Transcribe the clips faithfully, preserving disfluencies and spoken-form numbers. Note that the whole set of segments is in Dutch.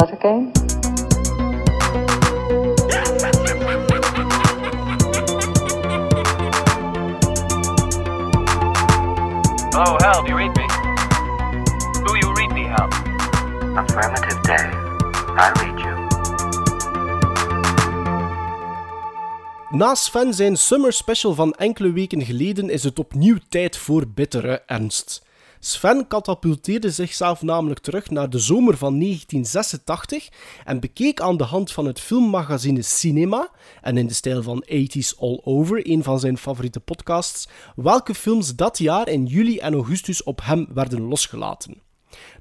that again? Hello, Hal, do you read me? Do you read me, Hal? Affirmative, Dave. I read you. Na Sven zijn summer special van enkele weken geleden is het opnieuw tijd voor bittere ernst. Sven katapulteerde zichzelf namelijk terug naar de zomer van negentien zesentachtig en bekeek aan de hand van het filmmagazine Cinema, en in de stijl van eighties All Over, een van zijn favoriete podcasts, welke films dat jaar in juli en augustus op hem werden losgelaten.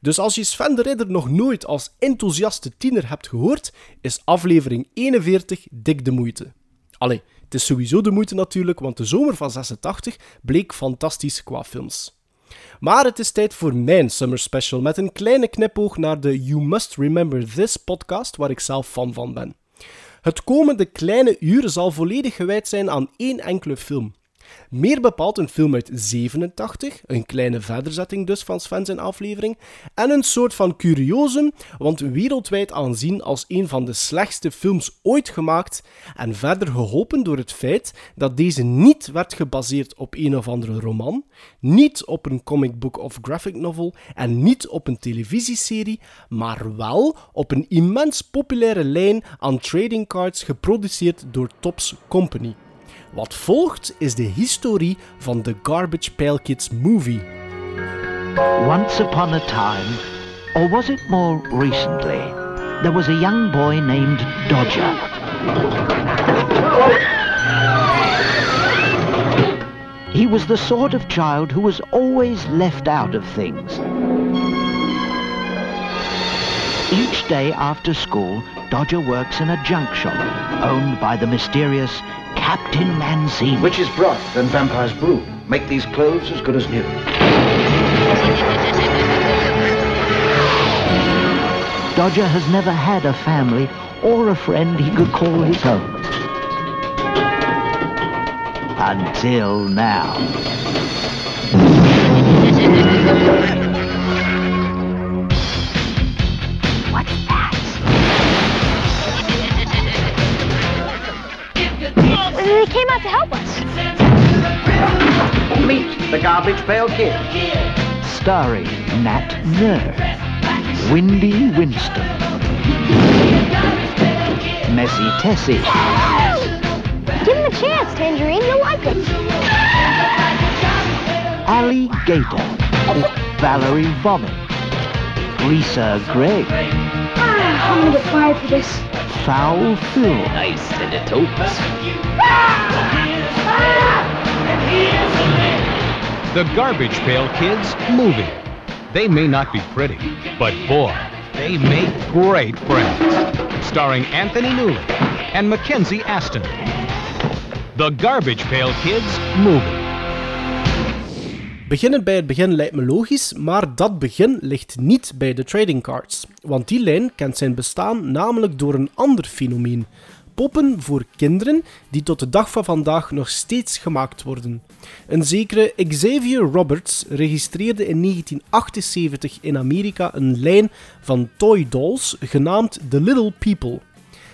Dus als je Sven de Ridder nog nooit als enthousiaste tiener hebt gehoord, is aflevering eenenveertig dik de moeite. Allee, het is sowieso de moeite natuurlijk, want de zomer van zesentachtig bleek fantastisch qua films. Maar het is tijd voor mijn summer special met een kleine knipoog naar de You Must Remember This podcast, waar ik zelf fan van ben. Het komende kleine uur zal volledig gewijd zijn aan één enkele film. Meer bepaald een film uit zevenentachtig, een kleine verderzetting dus van Sven zijn aflevering, en een soort van curiosum, want wereldwijd aanzien als een van de slechtste films ooit gemaakt, en verder geholpen door het feit dat deze niet werd gebaseerd op een of andere roman, niet op een comic book of graphic novel, en niet op een televisieserie, maar wel op een immens populaire lijn aan trading cards geproduceerd door Topps Company. Wat volgt is de historie van de Garbage Pail Kids movie. Once upon a time, or was it more recently, there was a young boy named Dodger. He was the sort of child who was always left out of things. Each day after school, Dodger works in a junk shop owned by the mysterious Captain Mancini. Witch's broth and vampire's brew make these clothes as good as new. Dodger has never had a family or a friend he could call his own. Until now. What's that? They came out to help us. Meet the Garbage Pail Kids. Starring Nat Nurse, Windy Winston, Messy Tessie. Give him a chance, Tangerine. You'll like it. Allie Gator, Valerie Vomit, Lisa Gregg. Ah, I'm gonna get fired for this. Foul Phil. Nice and a topus. The Garbage Pail Kids movie. They may not be pretty, but boy, they make great friends. Starring Anthony Newley and Mackenzie Astin. The Garbage Pail Kids movie. Beginnen bij het begin lijkt me logisch, maar dat begin ligt niet bij de trading cards. Want die lijn kent zijn bestaan namelijk door een ander fenomeen. Poppen voor kinderen die tot de dag van vandaag nog steeds gemaakt worden. Een zekere Xavier Roberts registreerde in negentien achtenzeventig in Amerika een lijn van toy dolls genaamd The Little People.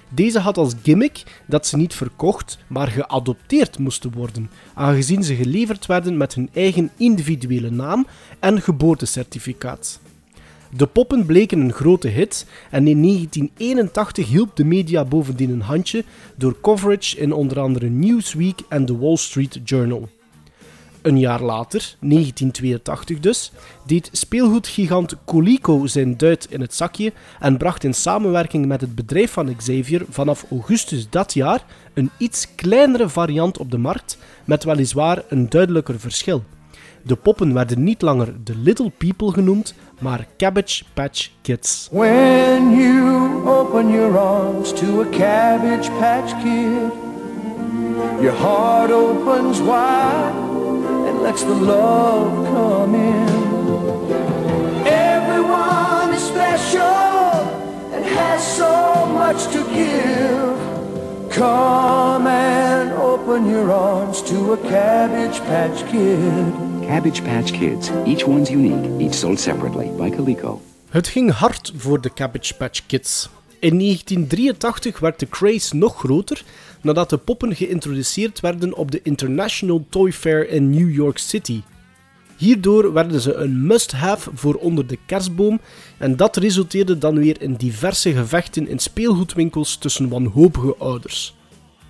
Deze had als gimmick dat ze niet verkocht, maar geadopteerd moesten worden, aangezien ze geleverd werden met hun eigen individuele naam en geboortecertificaat. De poppen bleken een grote hit en in negentien eenentachtig hielp de media bovendien een handje door coverage in onder andere Newsweek en The Wall Street Journal. Een jaar later, negentien tweeëntachtig dus, deed speelgoedgigant Coleco zijn duit in het zakje en bracht in samenwerking met het bedrijf van Xavier vanaf augustus dat jaar een iets kleinere variant op de markt met weliswaar een duidelijker verschil. De poppen werden niet langer The Little People genoemd, maar Cabbage Patch Kids. When you open your arms to a Cabbage Patch Kid, your heart opens wide. Let's the love come in. Everyone is special and has so much to give. Come and open your arms to a Cabbage Patch Kid. Cabbage Patch Kids. Each one's unique, each sold separately by Coleco. Het ging hard voor de Cabbage Patch Kids. In negentien drieëntachtig werd de craze nog groter nadat de poppen geïntroduceerd werden op de International Toy Fair in New York City. Hierdoor werden ze een must-have voor onder de kerstboom en dat resulteerde dan weer in diverse gevechten in speelgoedwinkels tussen wanhopige ouders.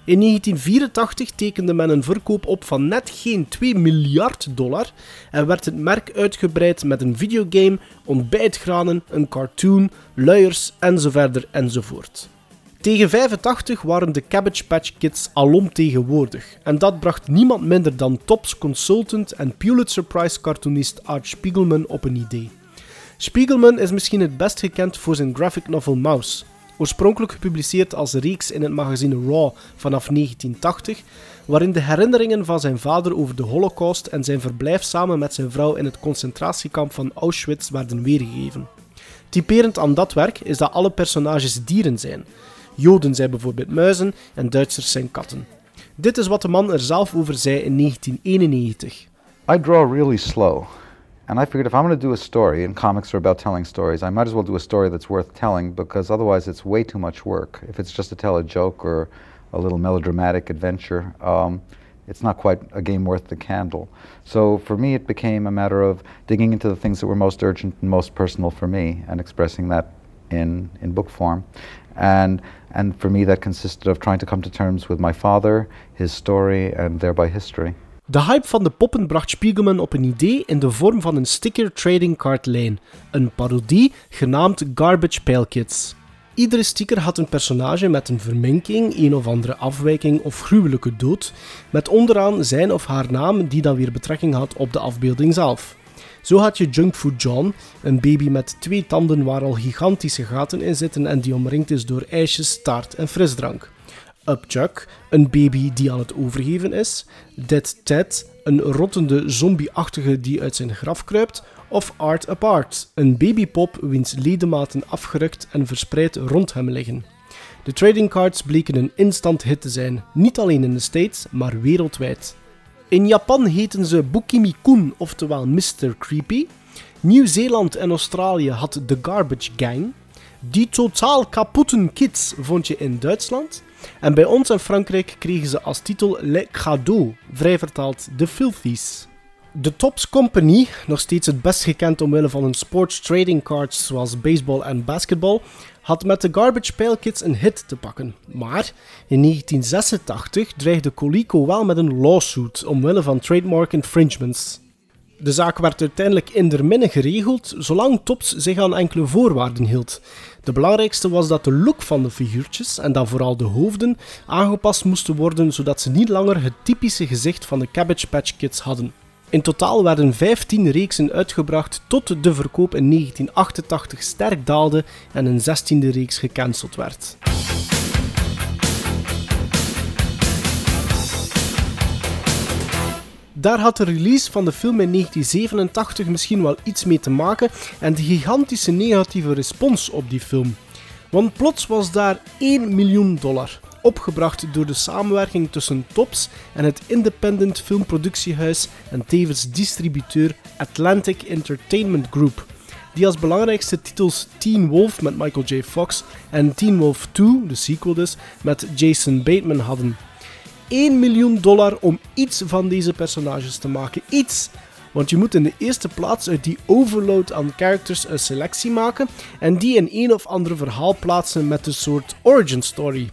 In negentien vierentachtig tekende men een verkoop op van net geen twee miljard dollar en werd het merk uitgebreid met een videogame, ontbijtgranen, een cartoon, luiers enzovoort enzovoort. Tegen vijfentachtig waren de Cabbage Patch Kids alom tegenwoordig en dat bracht niemand minder dan Topps consultant en Pulitzer Prize cartoonist Art Spiegelman op een idee. Spiegelman is misschien het best gekend voor zijn graphic novel Maus. Oorspronkelijk gepubliceerd als reeks in het magazine Raw vanaf negentien tachtig, waarin de herinneringen van zijn vader over de Holocaust en zijn verblijf samen met zijn vrouw in het concentratiekamp van Auschwitz werden weergegeven. Typerend aan dat werk is dat alle personages dieren zijn. Joden zijn bijvoorbeeld muizen en Duitsers zijn katten. Dit is wat de man er zelf over zei in negentien eenennegentig. I draw really slow. And I figured if I'm going to do a story, and comics are about telling stories, I might as well do a story that's worth telling, because otherwise it's way too much work. If it's just to tell a joke or a little melodramatic adventure, um, it's not quite a game worth the candle. So for me, it became a matter of digging into the things that were most urgent and most personal for me, and expressing that in in book form. And and for me, that consisted of trying to come to terms with my father, his story, and thereby history. De hype van de poppen bracht Spiegelman op een idee in de vorm van een sticker trading card lijn, een parodie genaamd Garbage Pail Kids. Iedere sticker had een personage met een verminking, een of andere afwijking of gruwelijke dood, met onderaan zijn of haar naam die dan weer betrekking had op de afbeelding zelf. Zo had je Junkfoot John, een baby met twee tanden waar al gigantische gaten in zitten en die omringd is door ijsjes, taart en frisdrank. Upchuck, een baby die aan het overgeven is, Dead Ted, een rottende zombieachtige die uit zijn graf kruipt, of Art Apart, een babypop wiens ledematen afgerukt en verspreid rond hem liggen. De trading cards bleken een instant hit te zijn, niet alleen in de States, maar wereldwijd. In Japan heten ze Bukimi-kun, oftewel mister Creepy. Nieuw-Zeeland en Australië had de Garbage Gang. Die totaal kapotten kids vond je in Duitsland. En bij ons in Frankrijk kregen ze als titel Les Cadeaux, vrij vertaald de Filthies. De Topps Company, nog steeds het best gekend omwille van hun sports trading cards zoals baseball en basketball, had met de Garbage Pail Kids een hit te pakken. Maar in negentien zesentachtig dreigde Coleco wel met een lawsuit omwille van trademark infringements. De zaak werd uiteindelijk inderminne geregeld, zolang Topps zich aan enkele voorwaarden hield. De belangrijkste was dat de look van de figuurtjes, en dan vooral de hoofden, aangepast moesten worden zodat ze niet langer het typische gezicht van de Cabbage Patch Kids hadden. In totaal werden vijftien reeksen uitgebracht tot de verkoop in negentien achtentachtig sterk daalde en een zestiende reeks gecanceld werd. Daar had de release van de film in negentien zevenentachtig misschien wel iets mee te maken en de gigantische negatieve respons op die film. Want plots was daar één miljoen dollar, opgebracht door de samenwerking tussen Topps en het independent filmproductiehuis en tevens distributeur Atlantic Entertainment Group, die als belangrijkste titels Teen Wolf met Michael J. Fox en Teen Wolf twee, de sequel dus, met Jason Bateman hadden. één miljoen dollar om iets van deze personages te maken. Iets! Want je moet in de eerste plaats uit die overload aan characters een selectie maken en die in een of ander verhaal plaatsen met een soort origin story.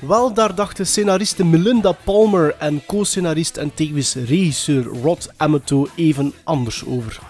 Wel, daar dachten scenariste Melinda Palmer en co-scenarist en tevens regisseur Rod Amateau even anders over.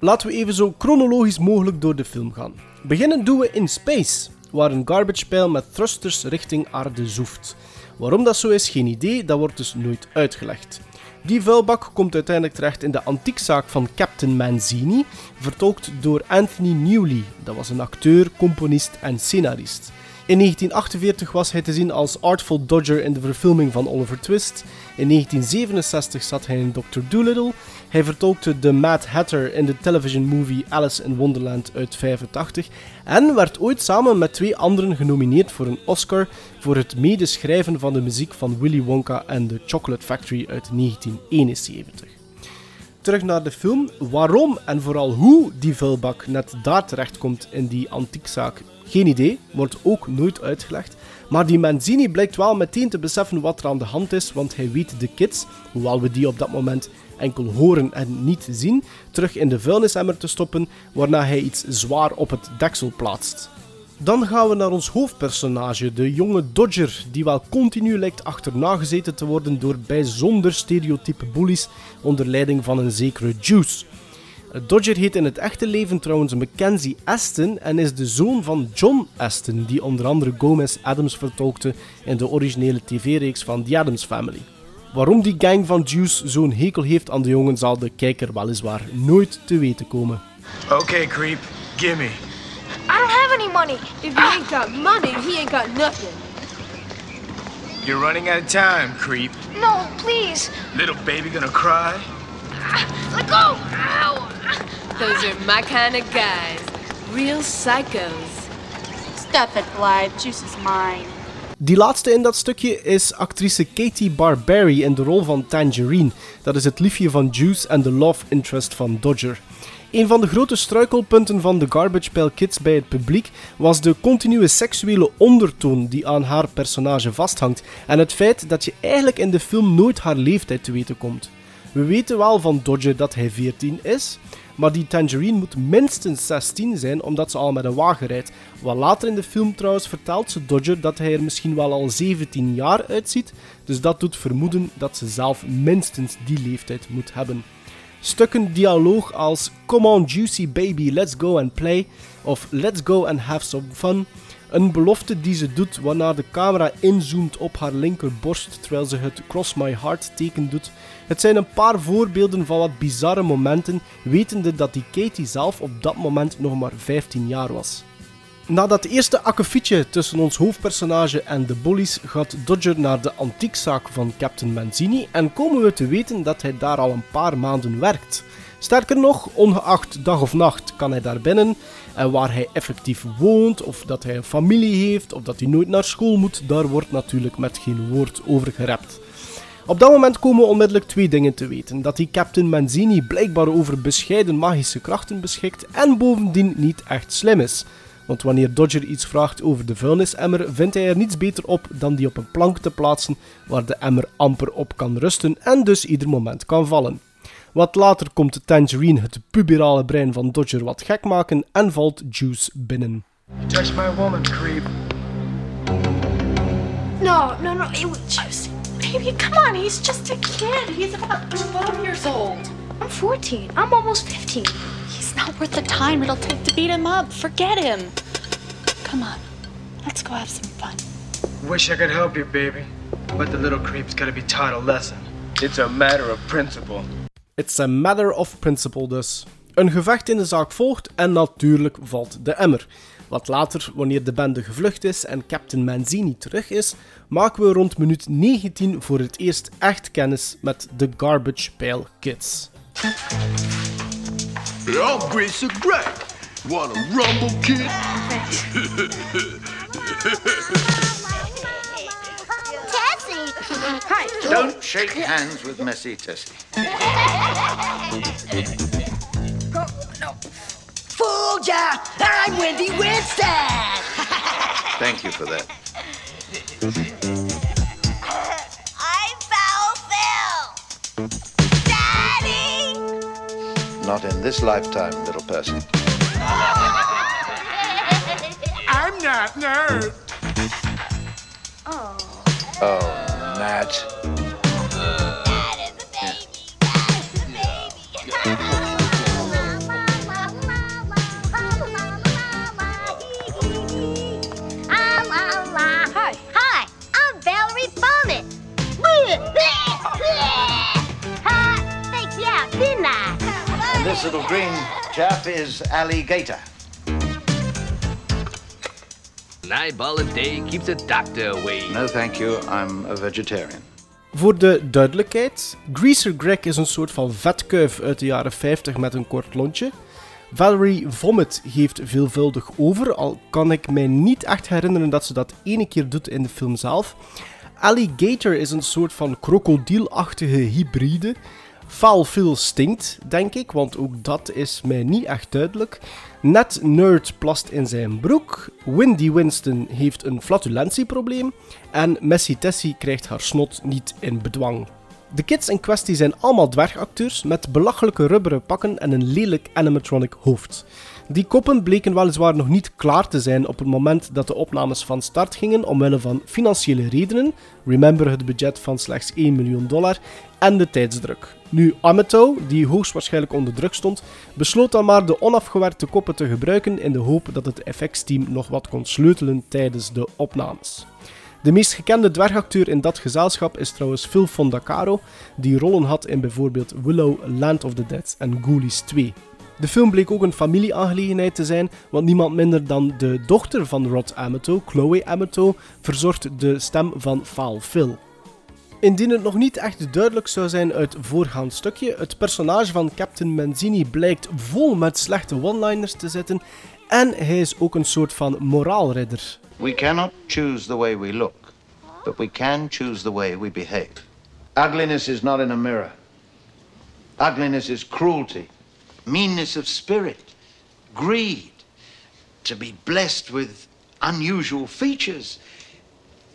Laten we even zo chronologisch mogelijk door de film gaan. Beginnen doen we in space, waar een garbage pail met thrusters richting aarde zoeft. Waarom dat zo is, geen idee, dat wordt dus nooit uitgelegd. Die vuilbak komt uiteindelijk terecht in de antiekzaak van Captain Manzini, vertolkt door Anthony Newley. Dat was een acteur, componist en scenarist. In negentien achtenveertig was hij te zien als Artful Dodger in de verfilming van Oliver Twist. In negentien zevenenzestig zat hij in doctor Doolittle. Hij vertolkte de Mad Hatter in de television-movie Alice in Wonderland uit vijfentachtig en werd ooit samen met twee anderen genomineerd voor een Oscar voor het medeschrijven van de muziek van Willy Wonka en The Chocolate Factory uit negentien eenenzeventig. Terug naar de film. Waarom en vooral hoe die vuilbak net daar terechtkomt in die antiekzaak, geen idee, wordt ook nooit uitgelegd. Maar die Manzini blijkt wel meteen te beseffen wat er aan de hand is, want hij weet de kids, hoewel we die op dat moment enkel horen en niet zien, terug in de vuilnisemmer te stoppen, waarna hij iets zwaar op het deksel plaatst. Dan gaan we naar ons hoofdpersonage, de jonge Dodger, die wel continu lijkt achterna gezeten te worden door bijzonder stereotype bullies onder leiding van een zekere Juice. Dodger heet in het echte leven trouwens Mackenzie Astin en is de zoon van John Astin, die onder andere Gomez Adams vertolkte in de originele tv-reeks van The Addams Family. Waarom die gang van Juice zo'n hekel heeft aan de jongen zal de kijker weliswaar nooit te weten komen. Oké, okay, creep, gimme. I don't have any money. If you ain't got money, he ain't got nothing. You're running out of time, creep. No, please. Little baby gonna cry. Let go! Ow. Those are my kind of guys. Real psychos. Stuff it, Blythe. Juice is mine. Die laatste in dat stukje is actrice Katie Barberi in de rol van Tangerine. Dat is het liefje van Juice en de love interest van Dodger. Een van de grote struikelpunten van de Garbage Pail Kids bij het publiek was de continue seksuele ondertoon die aan haar personage vasthangt en het feit dat je eigenlijk in de film nooit haar leeftijd te weten komt. We weten wel van Dodger dat hij veertien is, maar die Tangerine moet minstens zestien zijn omdat ze al met een wagen rijdt. Wat later in de film trouwens vertelt ze Dodger dat hij er misschien wel al zeventien jaar uitziet, dus dat doet vermoeden dat ze zelf minstens die leeftijd moet hebben. Stukken dialoog als "Come on juicy baby, let's go and play" of "Let's go and have some fun". Een belofte die ze doet waarna de camera inzoomt op haar linkerborst terwijl ze het "Cross my heart" teken doet. Het zijn een paar voorbeelden van wat bizarre momenten, wetende dat die Katie zelf op dat moment nog maar vijftien jaar was. Na dat eerste akkefietje tussen ons hoofdpersonage en de bullies gaat Dodger naar de antiekzaak van Captain Manzini en komen we te weten dat hij daar al een paar maanden werkt. Sterker nog, ongeacht dag of nacht kan hij daar binnen en waar hij effectief woont of dat hij een familie heeft of dat hij nooit naar school moet, daar wordt natuurlijk met geen woord over gerept. Op dat moment komen we onmiddellijk twee dingen te weten. Dat die Captain Manzini blijkbaar over bescheiden magische krachten beschikt en bovendien niet echt slim is. Want wanneer Dodger iets vraagt over de vuilnisemmer, vindt hij er niets beter op dan die op een plank te plaatsen waar de emmer amper op kan rusten en dus ieder moment kan vallen. Wat later komt de Tangerine het puberale brein van Dodger wat gek maken en valt Juice binnen. Touch my woman, creep. No, no, no, Juice, baby, come on, he's just a kid. He's about twelve years old. I'm fourteen. I'm almost fifteen. He's not worth the time it'll take to beat him up. Forget him. Come on, let's go have some fun. Wish I could help you, baby, but the little creep's gotta be taught a lesson. It's a matter of principle. It's a matter of principle dus. Een gevecht in de zaak volgt en natuurlijk valt de emmer. Wat later, wanneer de bende gevlucht is en Captain Manzini terug is, maken we rond minuut negentien voor het eerst echt kennis met de Garbage Pail Kids. Yo, Grace and Greg, wanna rumble, kid? Tessie! Hi. Don't shake hands with messy Tessie. Oh, no. Fooled ya! I'm Wendy Winstead! Thank you for that. I'm Foul Phil! Not in this lifetime, little person. I'm not nerd. Oh. Oh, Nat. That is a baby. That is a baby. Hi. Hi. I'm Valerie Bob. this little green chap is Alligator. An eyeball a day keeps the doctor away. No thank you, I'm a vegetarian. Voor de duidelijkheid, Greaser Greg is een soort van vetkuif uit de jaren vijftig met een kort lontje. Valerie Vomit geeft veelvuldig over, al kan ik mij niet echt herinneren dat ze dat ene keer doet in de film zelf. Alligator is een soort van krokodilachtige hybride. Faalfil stinkt, denk ik, want ook dat is mij niet echt duidelijk. Ned Nerd plast in zijn broek. Windy Winston heeft een flatulentieprobleem. En Messy Tessie krijgt haar snot niet in bedwang. De kids in kwestie zijn allemaal dwergacteurs met belachelijke rubberen pakken en een lelijk animatronic hoofd. Die koppen bleken weliswaar nog niet klaar te zijn op het moment dat de opnames van start gingen omwille van financiële redenen, remember het budget van slechts één miljoen dollar, en de tijdsdruk. Nu Amateau, die hoogstwaarschijnlijk onder druk stond, besloot dan maar de onafgewerkte koppen te gebruiken in de hoop dat het F X-team nog wat kon sleutelen tijdens de opnames. De meest gekende dwergacteur in dat gezelschap is trouwens Phil Fondacaro, die rollen had in bijvoorbeeld Willow, Land of the Dead en Ghoulies twee. De film bleek ook een familieaangelegenheid te zijn, want niemand minder dan de dochter van Rod Amateau, Chloe Amateau, verzorgt de stem van Faal Phil. Indien het nog niet echt duidelijk zou zijn uit voorgaand stukje, het personage van Captain Manzini blijkt vol met slechte one-liners te zitten en hij is ook een soort van moraalridder. We cannot choose the way we look, but we can choose the way we behave. Ugliness is not in a mirror. Ugliness is cruelty, meanness of spirit, greed. To be blessed with unusual features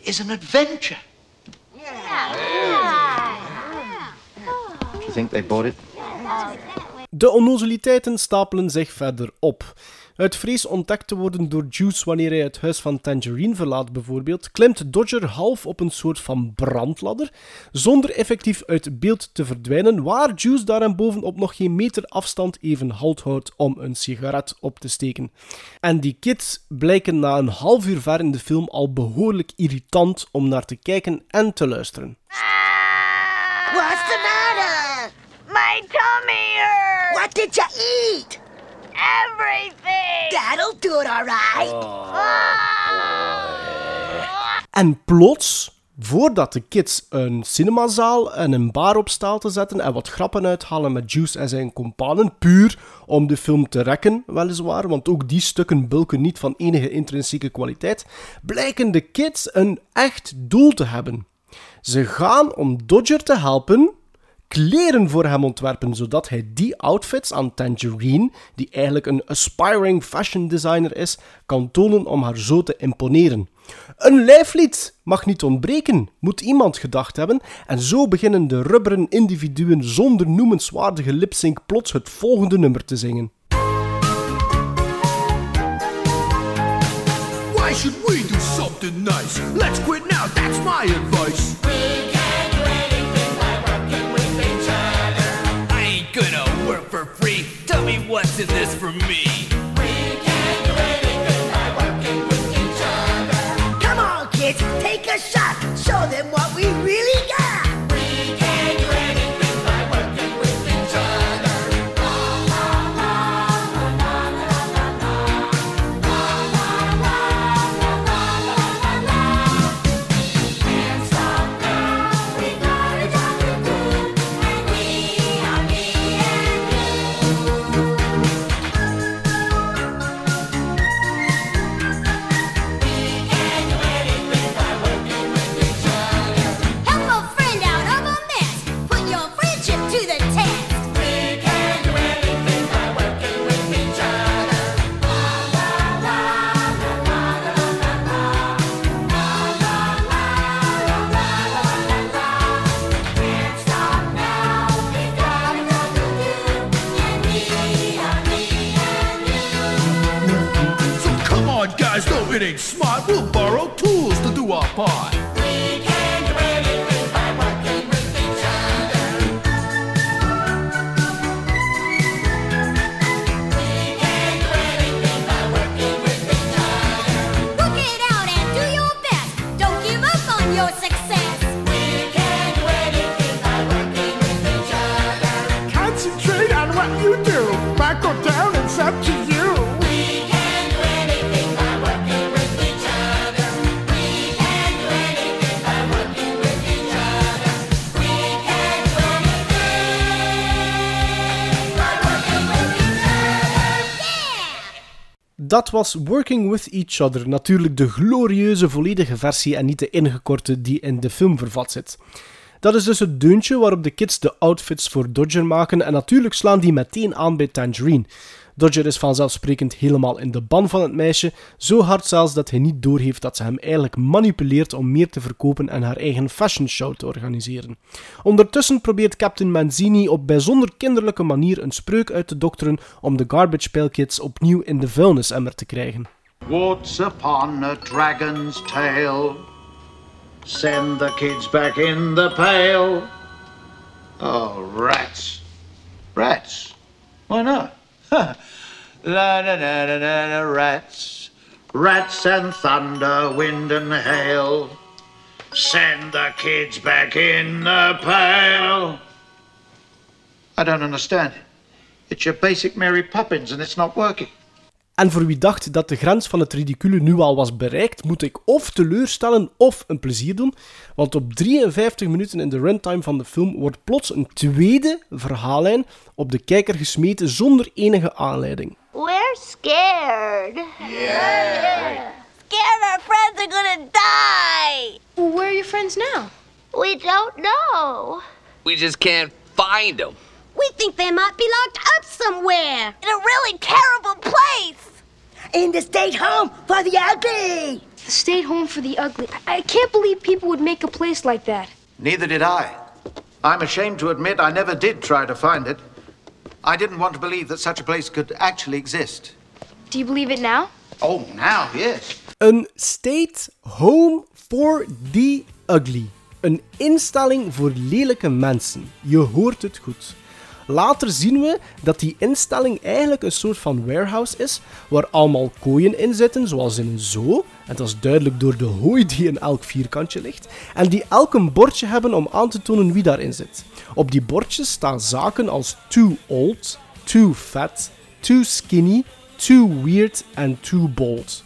is an adventure. Yeah. Yeah. Do you think they bought it? De onnozeliteiten stapelen zich verder op. Uit vrees ontdekt te worden door Juice wanneer hij het huis van Tangerine verlaat bijvoorbeeld, klimt Dodger half op een soort van brandladder, zonder effectief uit beeld te verdwijnen, waar Juice daarenboven op nog geen meter afstand even halt houdt om een sigaret op te steken. En die kids blijken na een half uur ver in de film al behoorlijk irritant om naar te kijken en te luisteren. What's the matter? My tummy hurts! What did you eat? Everything! That'll do it, alright! Oh. Oh. En plots, voordat de kids een cinemazaal en een bar op staal te zetten en wat grappen uithalen met Juice en zijn companen, puur om de film te rekken, weliswaar, want ook die stukken bulken niet van enige intrinsieke kwaliteit, blijken de kids een echt doel te hebben. Ze gaan om Dodger te helpen kleren voor hem ontwerpen, zodat hij die outfits aan Tangerine, die eigenlijk een aspiring fashion designer is, kan tonen om haar zo te imponeren. Een lijflied mag niet ontbreken, moet iemand gedacht hebben, en zo beginnen de rubberen individuen zonder noemenswaardige lip-sync plots het volgende nummer te zingen. Why should we do something nice? Let's quit now, that's my advice. What's in this for me? We can do anything by working with each other. Come on, kids, take a shot. Show them what we really got. We can do anything by working with each other. La la la la la la la la. La la la la la la la la. Can't stop now. We got a job to do, and we are me and you. It ain't smart, we'll borrow tools to do our part. We can do anything by working with each other. We can do anything by working with each other. Work it out and do your best. Don't give up on your success. We can do anything by working with each other. Concentrate on what you do. dat was Working With Each Other. Natuurlijk de glorieuze volledige versie en niet de ingekorte die in de film vervat zit. Dat is dus het deuntje waarop de kids de outfits voor Dodger maken en natuurlijk slaan die meteen aan bij Tangerine. Dodger is vanzelfsprekend helemaal in de ban van het meisje, zo hard zelfs dat hij niet doorheeft dat ze hem eigenlijk manipuleert om meer te verkopen en haar eigen fashion show te organiseren. Ondertussen probeert Captain Manzini op bijzonder kinderlijke manier een spreuk uit te dokteren om de Garbage Pail Kids opnieuw in de vuilnisemmer te krijgen. What's upon a dragon's tail? Send the kids back in the pail. Oh, rats. Rats. Why not? La da da da da rats, rats and thunder, wind and hail. Send the kids back in the pail. I don't understand it. It's your basic Mary Poppins and it's not working. En voor wie dacht dat de grens van het ridicule nu al was bereikt, moet ik of teleurstellen of een plezier doen. Want op drieënvijftig minuten in de runtime van de film wordt plots een tweede verhaallijn op de kijker gesmeten zonder enige aanleiding. We're scared. Yeah. Yeah. Scared our friends are gonna die. Well, where are your friends now? We don't know. We just can't find them. We think they might be locked up somewhere in a really terrible place. In the state home for the ugly. The state home for the ugly. I can't believe people would make a place like that. Neither did I. I'm ashamed to admit I never did try to find it. I didn't want to believe that such a place could actually exist. Do you believe it now? Oh, now, yes. Een state home for the ugly. Een instelling voor lelijke mensen. Je hoort het goed. Later zien we dat die instelling eigenlijk een soort van warehouse is, waar allemaal kooien in zitten, zoals in een zoo. En dat is duidelijk door de hooi die in elk vierkantje ligt. En die elk een bordje hebben om aan te tonen wie daarin zit. Op die bordjes staan zaken als too old, too fat, too skinny, too weird en too bold.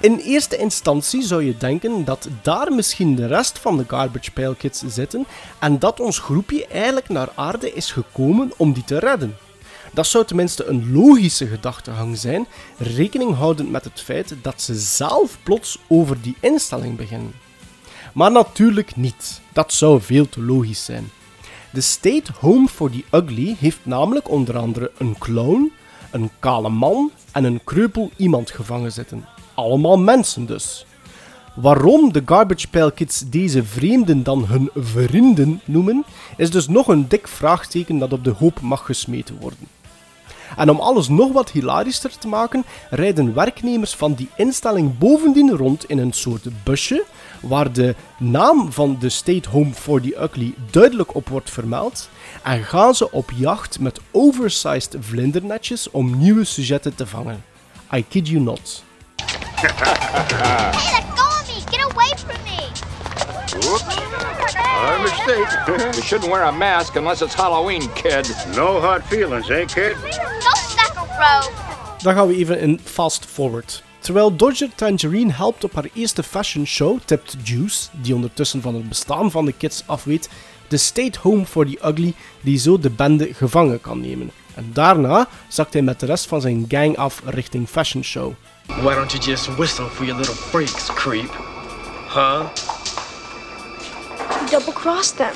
In eerste instantie zou je denken dat daar misschien de rest van de Garbage Pail Kids zitten en dat ons groepje eigenlijk naar aarde is gekomen om die te redden. Dat zou tenminste een logische gedachtegang zijn, rekening houdend met het feit dat ze zelf plots over die instelling beginnen. Maar natuurlijk niet, dat zou veel te logisch zijn. De State Home for the Ugly heeft namelijk onder andere een clown, een kale man en een kreupel iemand gevangen zitten. Allemaal mensen dus. Waarom de Garbage Pail Kids deze vreemden dan hun vrienden noemen, is dus nog een dik vraagteken dat op de hoop mag gesmeten worden. En om alles nog wat hilarischer te maken, rijden werknemers van die instelling bovendien rond in een soort busje, waar de naam van de State Home for the Ugly duidelijk op wordt vermeld, en gaan ze op jacht met oversized vlindernetjes om nieuwe sujetten te vangen. I kid you not. Hey, let go of me! Get away from me! Whoops! Our mistake. You shouldn't wear a mask unless it's Halloween, kid. No hard feelings, eh, kid? Go back a rope! Dan gaan we even in fast forward. Terwijl Dodger Tangerine helpt op haar eerste fashion show, tipt Juice, die ondertussen van het bestaan van de kids afweet, de State Home for the Ugly, die zo de bende gevangen kan nemen. En daarna zakt hij met de rest van zijn gang af richting fashion show. Why don't you just whistle for your little freaks, creep? Huh? You double-crossed them.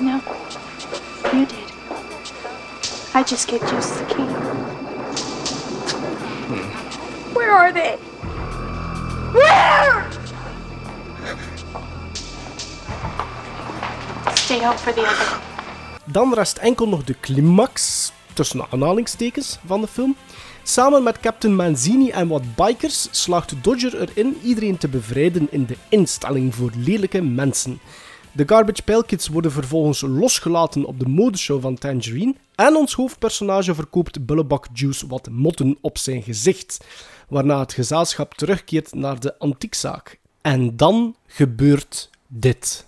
No, you did. I just get Juice the key. Hmm. Where are they? Where? Stay home for the other. Dan rest enkel nog de climax, tussen aanhalingstekens, van de film. Samen met Captain Manzini en wat bikers slaagt Dodger erin iedereen te bevrijden in de instelling voor lelijke mensen. De Garbage Pail Kids worden vervolgens losgelaten op de modeshow van Tangerine en ons hoofdpersonage verkoopt Bullebak Juice wat motten op zijn gezicht, waarna het gezelschap terugkeert naar de antiekzaak. En dan gebeurt dit.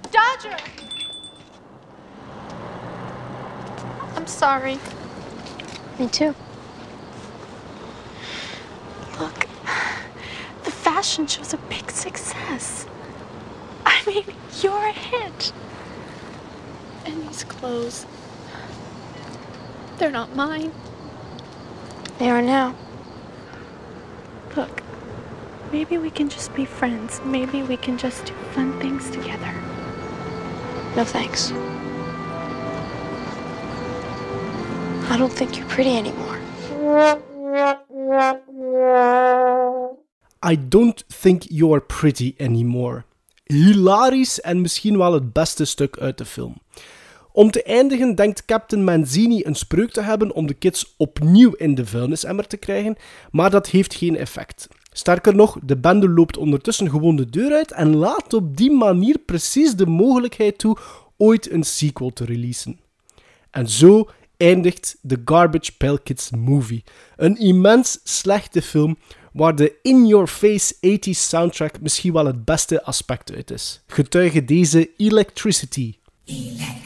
Dodger! I'm sorry. Me too. Look, the fashion show's a big success. I mean, you're a hit. And these clothes, they're not mine. They are now. Look, maybe we can just be friends. Maybe we can just do fun things together. No thanks. I don't think you're pretty anymore. I don't think you're pretty anymore. Hilarisch en misschien wel het beste stuk uit de film. Om te eindigen denkt Captain Manzini een spreuk te hebben om de kids opnieuw in de vuilnisemmer te krijgen, maar dat heeft geen effect. Sterker nog, de bende loopt ondertussen gewoon de deur uit en laat op die manier precies de mogelijkheid toe ooit een sequel te releasen. En zo eindigt de Garbage Pail Kids movie. Een immens slechte film waar de in-your-face tachtiger jaren soundtrack misschien wel het beste aspect uit is. Getuige deze Electricity. Electricity.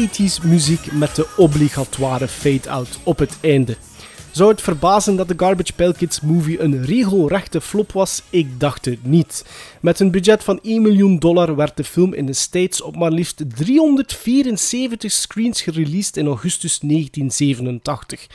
tachtig muziek met de obligatoire fade-out op het einde. Zou het verbazen dat de Garbage Pail Kids movie een regelrechte flop was? Ik dacht het niet. Met een budget van één miljoen dollar werd de film in de States op maar liefst driehonderdvierenzeventig screens gereleased in augustus negentien zevenentachtig.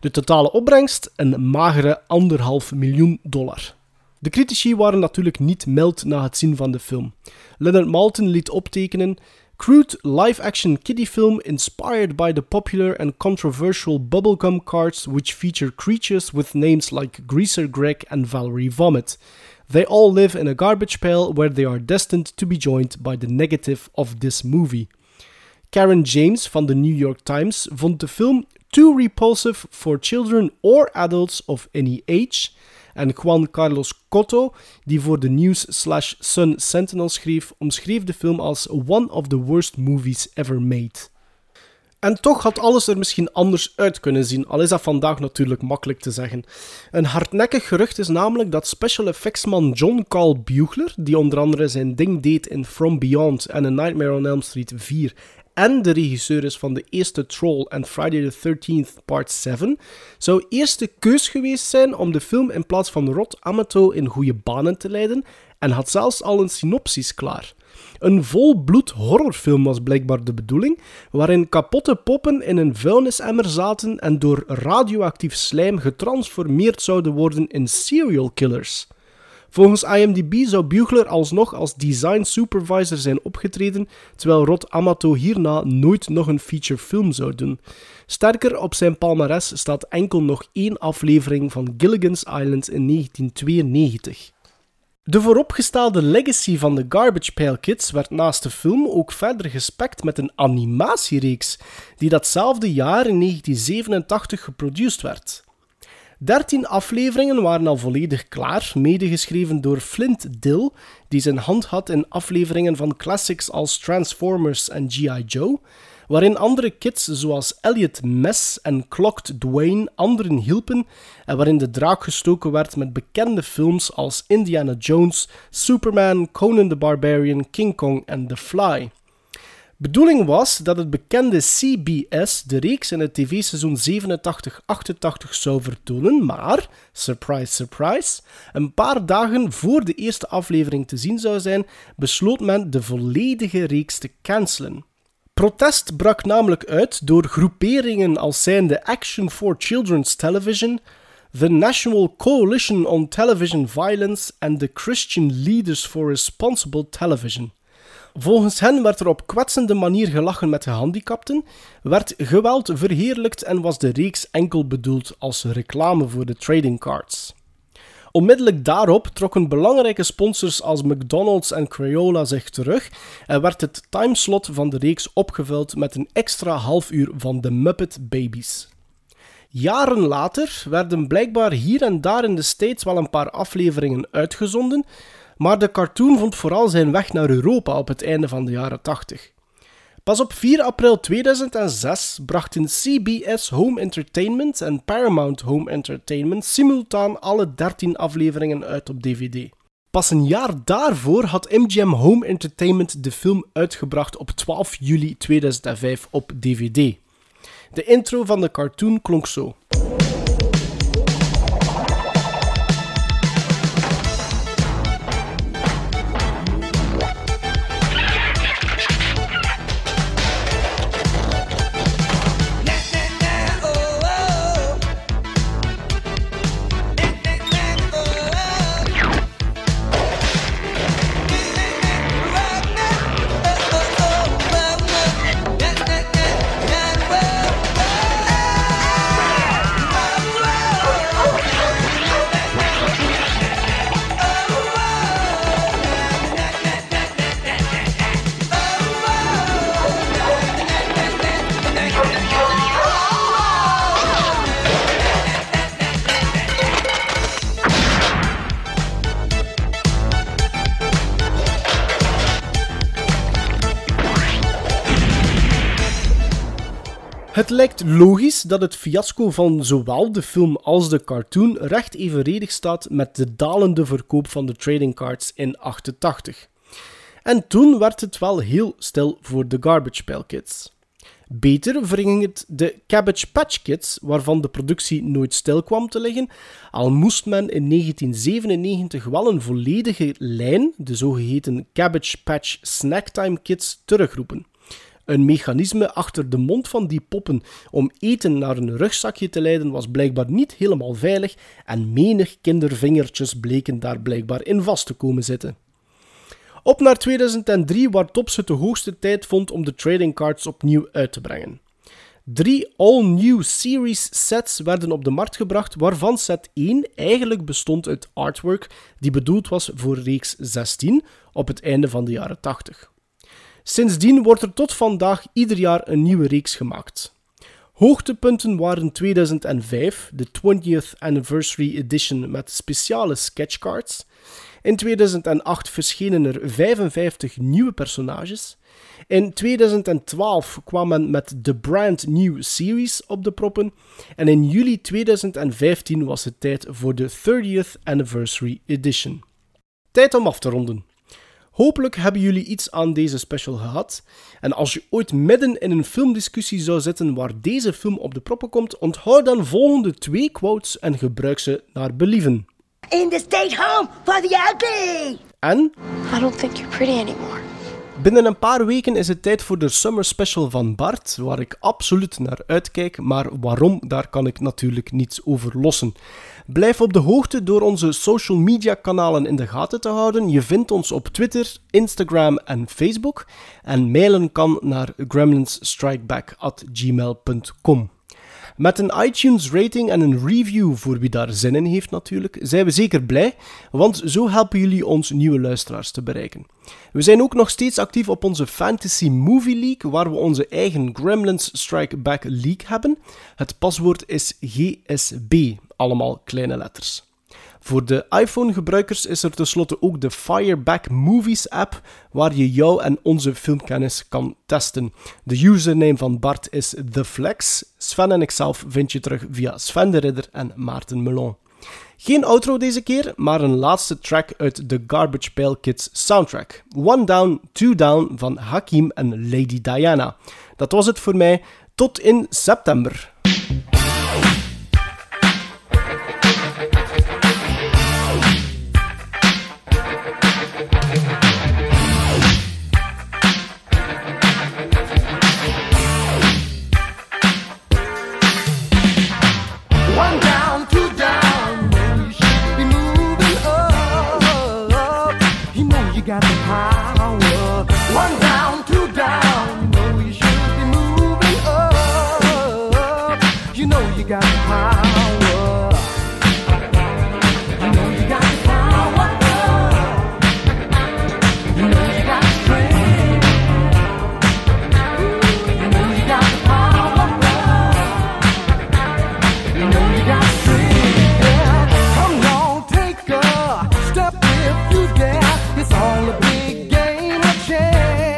De totale opbrengst een magere anderhalf miljoen dollar. De critici waren natuurlijk niet mild na het zien van de film. Leonard Maltin liet optekenen: crude live-action kiddie film inspired by the popular and controversial bubblegum cards which feature creatures with names like Greaser Greg and Valerie Vomit. They all live in a garbage pail where they are destined to be joined by the negative of this movie. Karen James van de New York Times vond de film too repulsive for children or adults of any age. En Juan Carlos Cotto, die voor de News/Sun Sentinel schreef, omschreef de film als one of the worst movies ever made. En toch had alles er misschien anders uit kunnen zien, al is dat vandaag natuurlijk makkelijk te zeggen. Een hardnekkig gerucht is namelijk dat special effectsman John Carl Bugler, die onder andere zijn ding deed in From Beyond en A Nightmare on Elm Street vier... en de regisseur is van de eerste Troll en Friday the thirteenth Part zeven, zou eerst de keus geweest zijn om de film in plaats van Rod Amateau in goede banen te leiden en had zelfs al een synopsis klaar. Een volbloed horrorfilm was blijkbaar de bedoeling, waarin kapotte poppen in een vuilnisemmer zaten en door radioactief slijm getransformeerd zouden worden in serial killers. Volgens I M D B zou Bugler alsnog als design supervisor zijn opgetreden, terwijl Rod Amateau hierna nooit nog een feature film zou doen. Sterker, op zijn palmares staat enkel nog één aflevering van Gilligan's Island in negentien tweeënnegentig. De vooropgestelde legacy van de Garbage Pail Kids werd naast de film ook verder gespekt met een animatiereeks, die datzelfde jaar in negentien zevenentachtig geproduceerd werd. dertien afleveringen waren al volledig klaar, medegeschreven door Flint Dill, die zijn hand had in afleveringen van classics als Transformers en G I Joe, waarin andere kids zoals Elliot Mess en Clocked Dwayne anderen hielpen en waarin de draak gestoken werd met bekende films als Indiana Jones, Superman, Conan the Barbarian, King Kong en The Fly. Bedoeling was dat het bekende C B S de reeks in het tv-seizoen zevenentachtig achtentachtig zou vertonen, maar, surprise surprise, een paar dagen voor de eerste aflevering te zien zou zijn, besloot men de volledige reeks te cancelen. Protest brak namelijk uit door groeperingen als zijnde Action for Children's Television, The National Coalition on Television Violence en The Christian Leaders for Responsible Television. Volgens hen werd er op kwetsende manier gelachen met gehandicapten, werd geweld verheerlijkt en was de reeks enkel bedoeld als reclame voor de trading cards. Onmiddellijk daarop trokken belangrijke sponsors als McDonald's en Crayola zich terug en werd het timeslot van de reeks opgevuld met een extra half uur van de Muppet Babies. Jaren later werden blijkbaar hier en daar in de States wel een paar afleveringen uitgezonden, maar de cartoon vond vooral zijn weg naar Europa op het einde van de jaren tachtig. Pas op vier april tweeduizend zes brachten C B S Home Entertainment en Paramount Home Entertainment simultaan alle dertien afleveringen uit op D V D. Pas een jaar daarvoor had M G M Home Entertainment de film uitgebracht op twaalf juli tweeduizend vijf op D V D. De intro van de cartoon klonk zo. Het lijkt logisch dat het fiasco van zowel de film als de cartoon recht evenredig staat met de dalende verkoop van de trading cards in achtentachtig. En toen werd het wel heel stil voor de Garbage Pail Kids. Beter verging het de Cabbage Patch Kids, waarvan de productie nooit stil kwam te liggen, al moest men in negentien zevenennegentig wel een volledige lijn, de zogeheten Cabbage Patch Snacktime Kids, terugroepen. Een mechanisme achter de mond van die poppen om eten naar een rugzakje te leiden was blijkbaar niet helemaal veilig en menig kindervingertjes bleken daar blijkbaar in vast te komen zitten. Op naar tweeduizend drie, waar Topps het de hoogste tijd vond om de trading cards opnieuw uit te brengen. Drie all-new series sets werden op de markt gebracht, waarvan set één eigenlijk bestond uit artwork die bedoeld was voor reeks zestien op het einde van de jaren tachtig. Sindsdien wordt er tot vandaag ieder jaar een nieuwe reeks gemaakt. Hoogtepunten waren tweeduizend vijf, de twentieth Anniversary Edition met speciale sketchcards. In tweeduizend acht verschenen er vijfenvijftig nieuwe personages. In tweeduizend twaalf kwam men met de brand new series op de proppen. En in juli tweeduizend vijftien was het tijd voor de thirtieth Anniversary Edition. Tijd om af te ronden. Hopelijk hebben jullie iets aan deze special gehad. En als je ooit midden in een filmdiscussie zou zitten waar deze film op de proppen komt, onthoud dan volgende twee quotes en gebruik ze naar believen. In the state home for the ugly. En? I don't think you're pretty anymore. Binnen een paar weken is het tijd voor de Summer Special van Bart, waar ik absoluut naar uitkijk, maar waarom, daar kan ik natuurlijk niets over lossen. Blijf op de hoogte door onze social media kanalen in de gaten te houden. Je vindt ons op Twitter, Instagram en Facebook. En mailen kan naar gremlinsstrikeback at gmail punt com. Met een iTunes rating en een review voor wie daar zin in heeft natuurlijk, zijn we zeker blij, want zo helpen jullie ons nieuwe luisteraars te bereiken. We zijn ook nog steeds actief op onze Fantasy Movie League, waar we onze eigen Gremlins Strike Back League hebben. Het paswoord is G S B, allemaal kleine letters. Voor de iPhone-gebruikers is er tenslotte ook de Fireback Movies app, waar je jouw en onze filmkennis kan testen. De username van Bart is TheFlex. Sven en ikzelf vind je terug via Sven de Ridder en Maarten Melon. Geen outro deze keer, maar een laatste track uit de Garbage Pail Kids soundtrack. One Down, Two Down van Hakim en Lady Diana. Dat was het voor mij. Tot in september. All a big game of chance.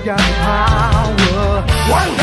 she got the power. One.